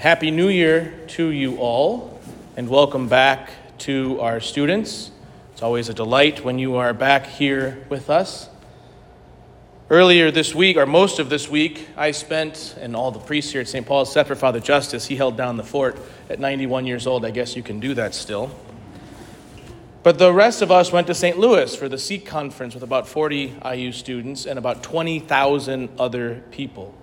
Happy New Year to you all, and welcome back to our students. It's always a delight when you are back here with us. Earlier this week, or most of this week, I spent, and all the priests here at St. Paul's, except for Father Justice, he held down the fort at 91 years old. I guess you can do that still. But the rest of us went to St. Louis for the SEEK conference with about 40 IU students and about 20,000 other people.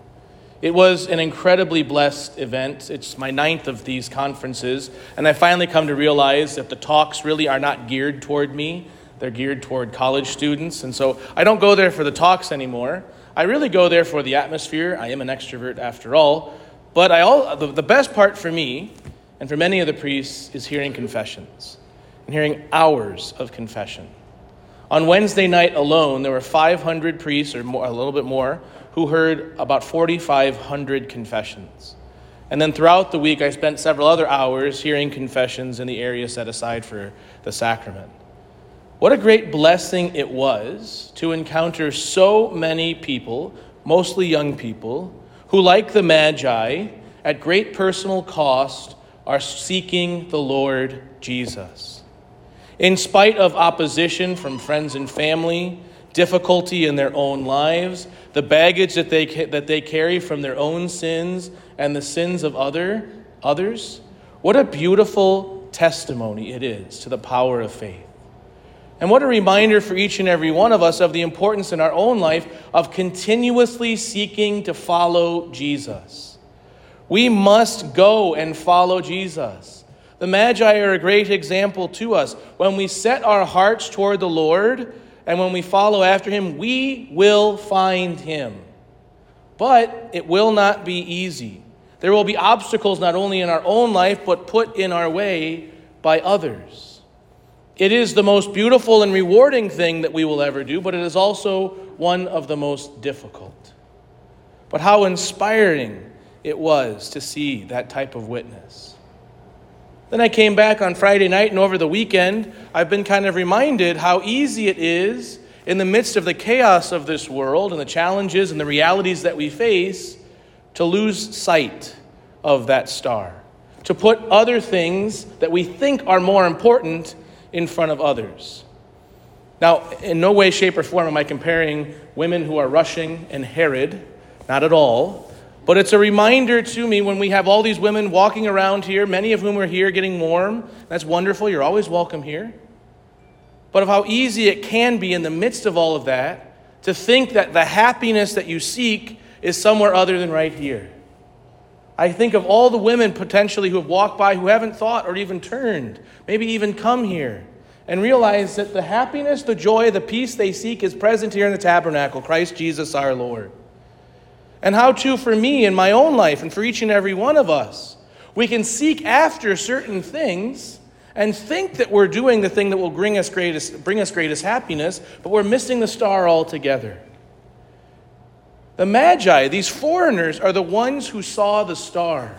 It was an incredibly blessed event. It's my 9th of these conferences, and I finally come to realize that the talks really are not geared toward me. They're geared toward college students, and so I don't go there for the talks anymore. I really go there for the atmosphere. I am an extrovert after all, but the best part for me and for many of the priests is hearing confessions. And hearing hours of confession. On Wednesday night alone, there were 500 priests, or more, a little bit more, who heard about 4,500 confessions. And then throughout the week, I spent several other hours hearing confessions in the area set aside for the sacrament. What a great blessing it was to encounter so many people, mostly young people, who, like the Magi, at great personal cost, are seeking the Lord Jesus. In spite of opposition from friends and family, difficulty in their own lives, the baggage that they carry from their own sins and the sins of others, what a beautiful testimony it is to the power of faith. And what a reminder for each and every one of us of the importance in our own life of continuously seeking to follow Jesus. We must go and follow Jesus. The Magi are a great example to us. When we set our hearts toward the Lord and when we follow after him, we will find him. But it will not be easy. There will be obstacles not only in our own life, but put in our way by others. It is the most beautiful and rewarding thing that we will ever do, but it is also one of the most difficult. But how inspiring it was to see that type of witness. Then I came back on Friday night, and over the weekend, I've been kind of reminded how easy it is in the midst of the chaos of this world and the challenges and the realities that we face to lose sight of that star, to put other things that we think are more important in front of others. Now, in no way, shape, or form am I comparing women who are rushing and Herod, not at all. But it's a reminder to me when we have all these women walking around here, many of whom are here getting warm. That's wonderful. You're always welcome here. But of how easy it can be in the midst of all of that to think that the happiness that you seek is somewhere other than right here. I think of all the women potentially who have walked by who haven't thought or even turned, maybe even come here, and realize that the happiness, the joy, the peace they seek is present here in the tabernacle, Christ Jesus our Lord. And how, too, for me in my own life and for each and every one of us, we can seek after certain things and think that we're doing the thing that will bring us greatest happiness, but we're missing the star altogether. The Magi, these foreigners, are the ones who saw the star.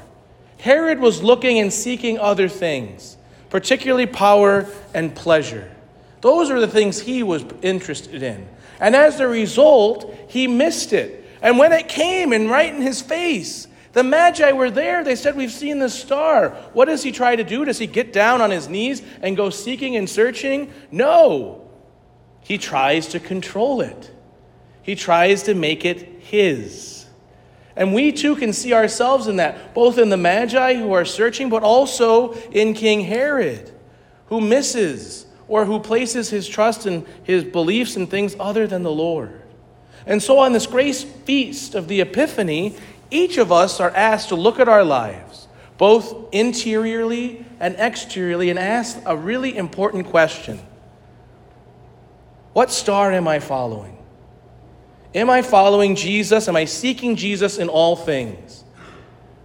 Herod was looking and seeking other things, particularly power and pleasure. Those are the things he was interested in. And as a result, he missed it. And when it came and right in his face, the Magi were there. They said, we've seen the star. What does he try to do? Does he get down on his knees and go seeking and searching? No. He tries to control it. He tries to make it his. And we too can see ourselves in that, both in the Magi who are searching, but also in King Herod, who misses or who places his trust in his beliefs in things other than the Lord. And so on this great feast of the Epiphany, each of us are asked to look at our lives, both interiorly and exteriorly, and ask a really important question. What star am I following? Am I following Jesus? Am I seeking Jesus in all things?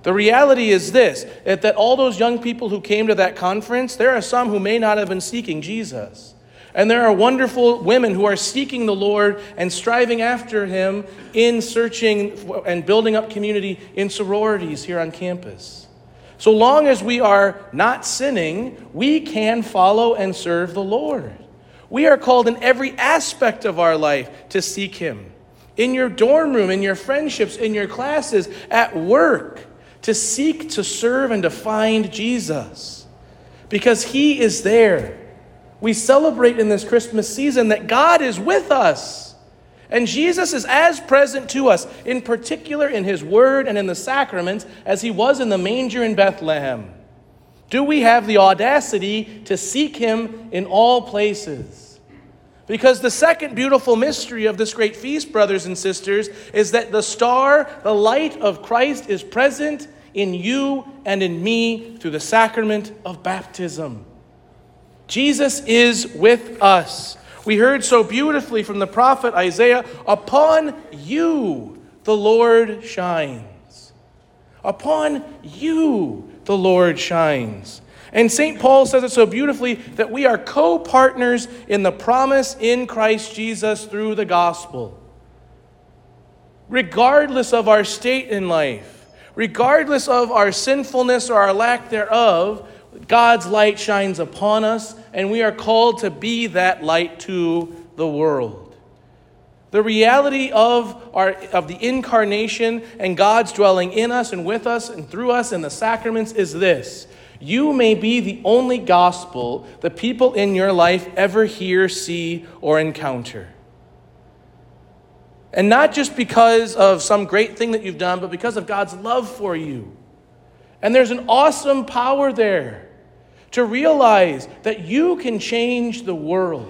The reality is this, that all those young people who came to that conference, there are some who may not have been seeking Jesus. And there are wonderful women who are seeking the Lord and striving after him in searching and building up community in sororities here on campus. So long as we are not sinning, we can follow and serve the Lord. We are called in every aspect of our life to seek him. In your dorm room, in your friendships, in your classes, at work, to seek, to serve, and to find Jesus, because he is there. We celebrate in this Christmas season that God is with us, and Jesus is as present to us, in particular in his word and in the sacraments, as he was in the manger in Bethlehem. Do we have the audacity to seek him in all places? Because the second beautiful mystery of this great feast, brothers and sisters, is that the star, the light of Christ, is present in you and in me through the sacrament of baptism. Jesus is with us. We heard so beautifully from the prophet Isaiah, "Upon you the Lord shines." Upon you the Lord shines. And St. Paul says it so beautifully that we are co-partners in the promise in Christ Jesus through the gospel. Regardless of our state in life, regardless of our sinfulness or our lack thereof, God's light shines upon us, and we are called to be that light to the world. The reality of the incarnation and God's dwelling in us and with us and through us in the sacraments is this: you may be the only gospel the people in your life ever hear, see, or encounter. And not just because of some great thing that you've done, but because of God's love for you. And there's an awesome power there to realize that you can change the world.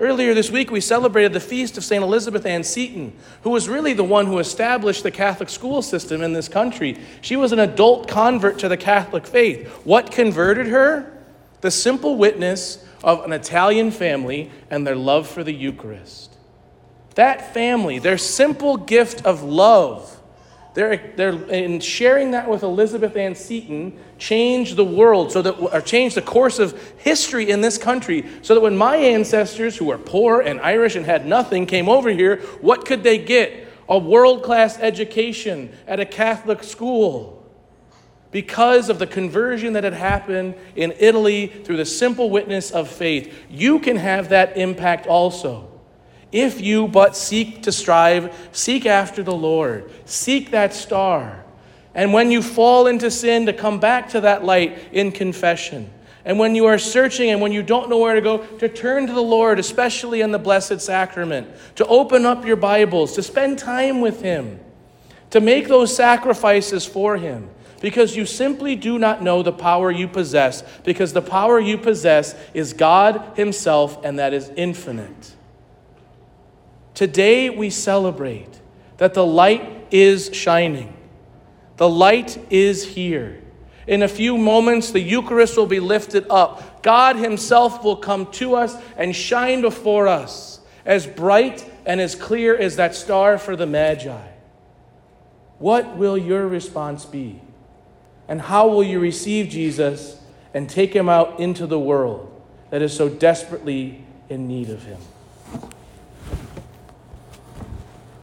Earlier this week, we celebrated the feast of St. Elizabeth Ann Seton, who was really the one who established the Catholic school system in this country. She was an adult convert to the Catholic faith. What converted her? The simple witness of an Italian family and their love for the Eucharist. That family, their simple gift of love, in sharing that with Elizabeth Ann Seton, changed the world, changed the course of history in this country, so that when my ancestors, who were poor and Irish and had nothing, came over here, what could they get? A world-class education at a Catholic school, because of the conversion that had happened in Italy through the simple witness of faith. You can have that impact also, if you but seek to strive, seek after the Lord, seek that star. And when you fall into sin, to come back to that light in confession. And when you are searching and when you don't know where to go, to turn to the Lord, especially in the Blessed Sacrament, to open up your Bibles, to spend time with him, to make those sacrifices for him, because you simply do not know the power you possess, because the power you possess is God himself, and that is infinite. Today we celebrate that the light is shining. The light is here. In a few moments, the Eucharist will be lifted up. God himself will come to us and shine before us, as bright and as clear as that star for the Magi. What will your response be? And how will you receive Jesus and take him out into the world that is so desperately in need of him?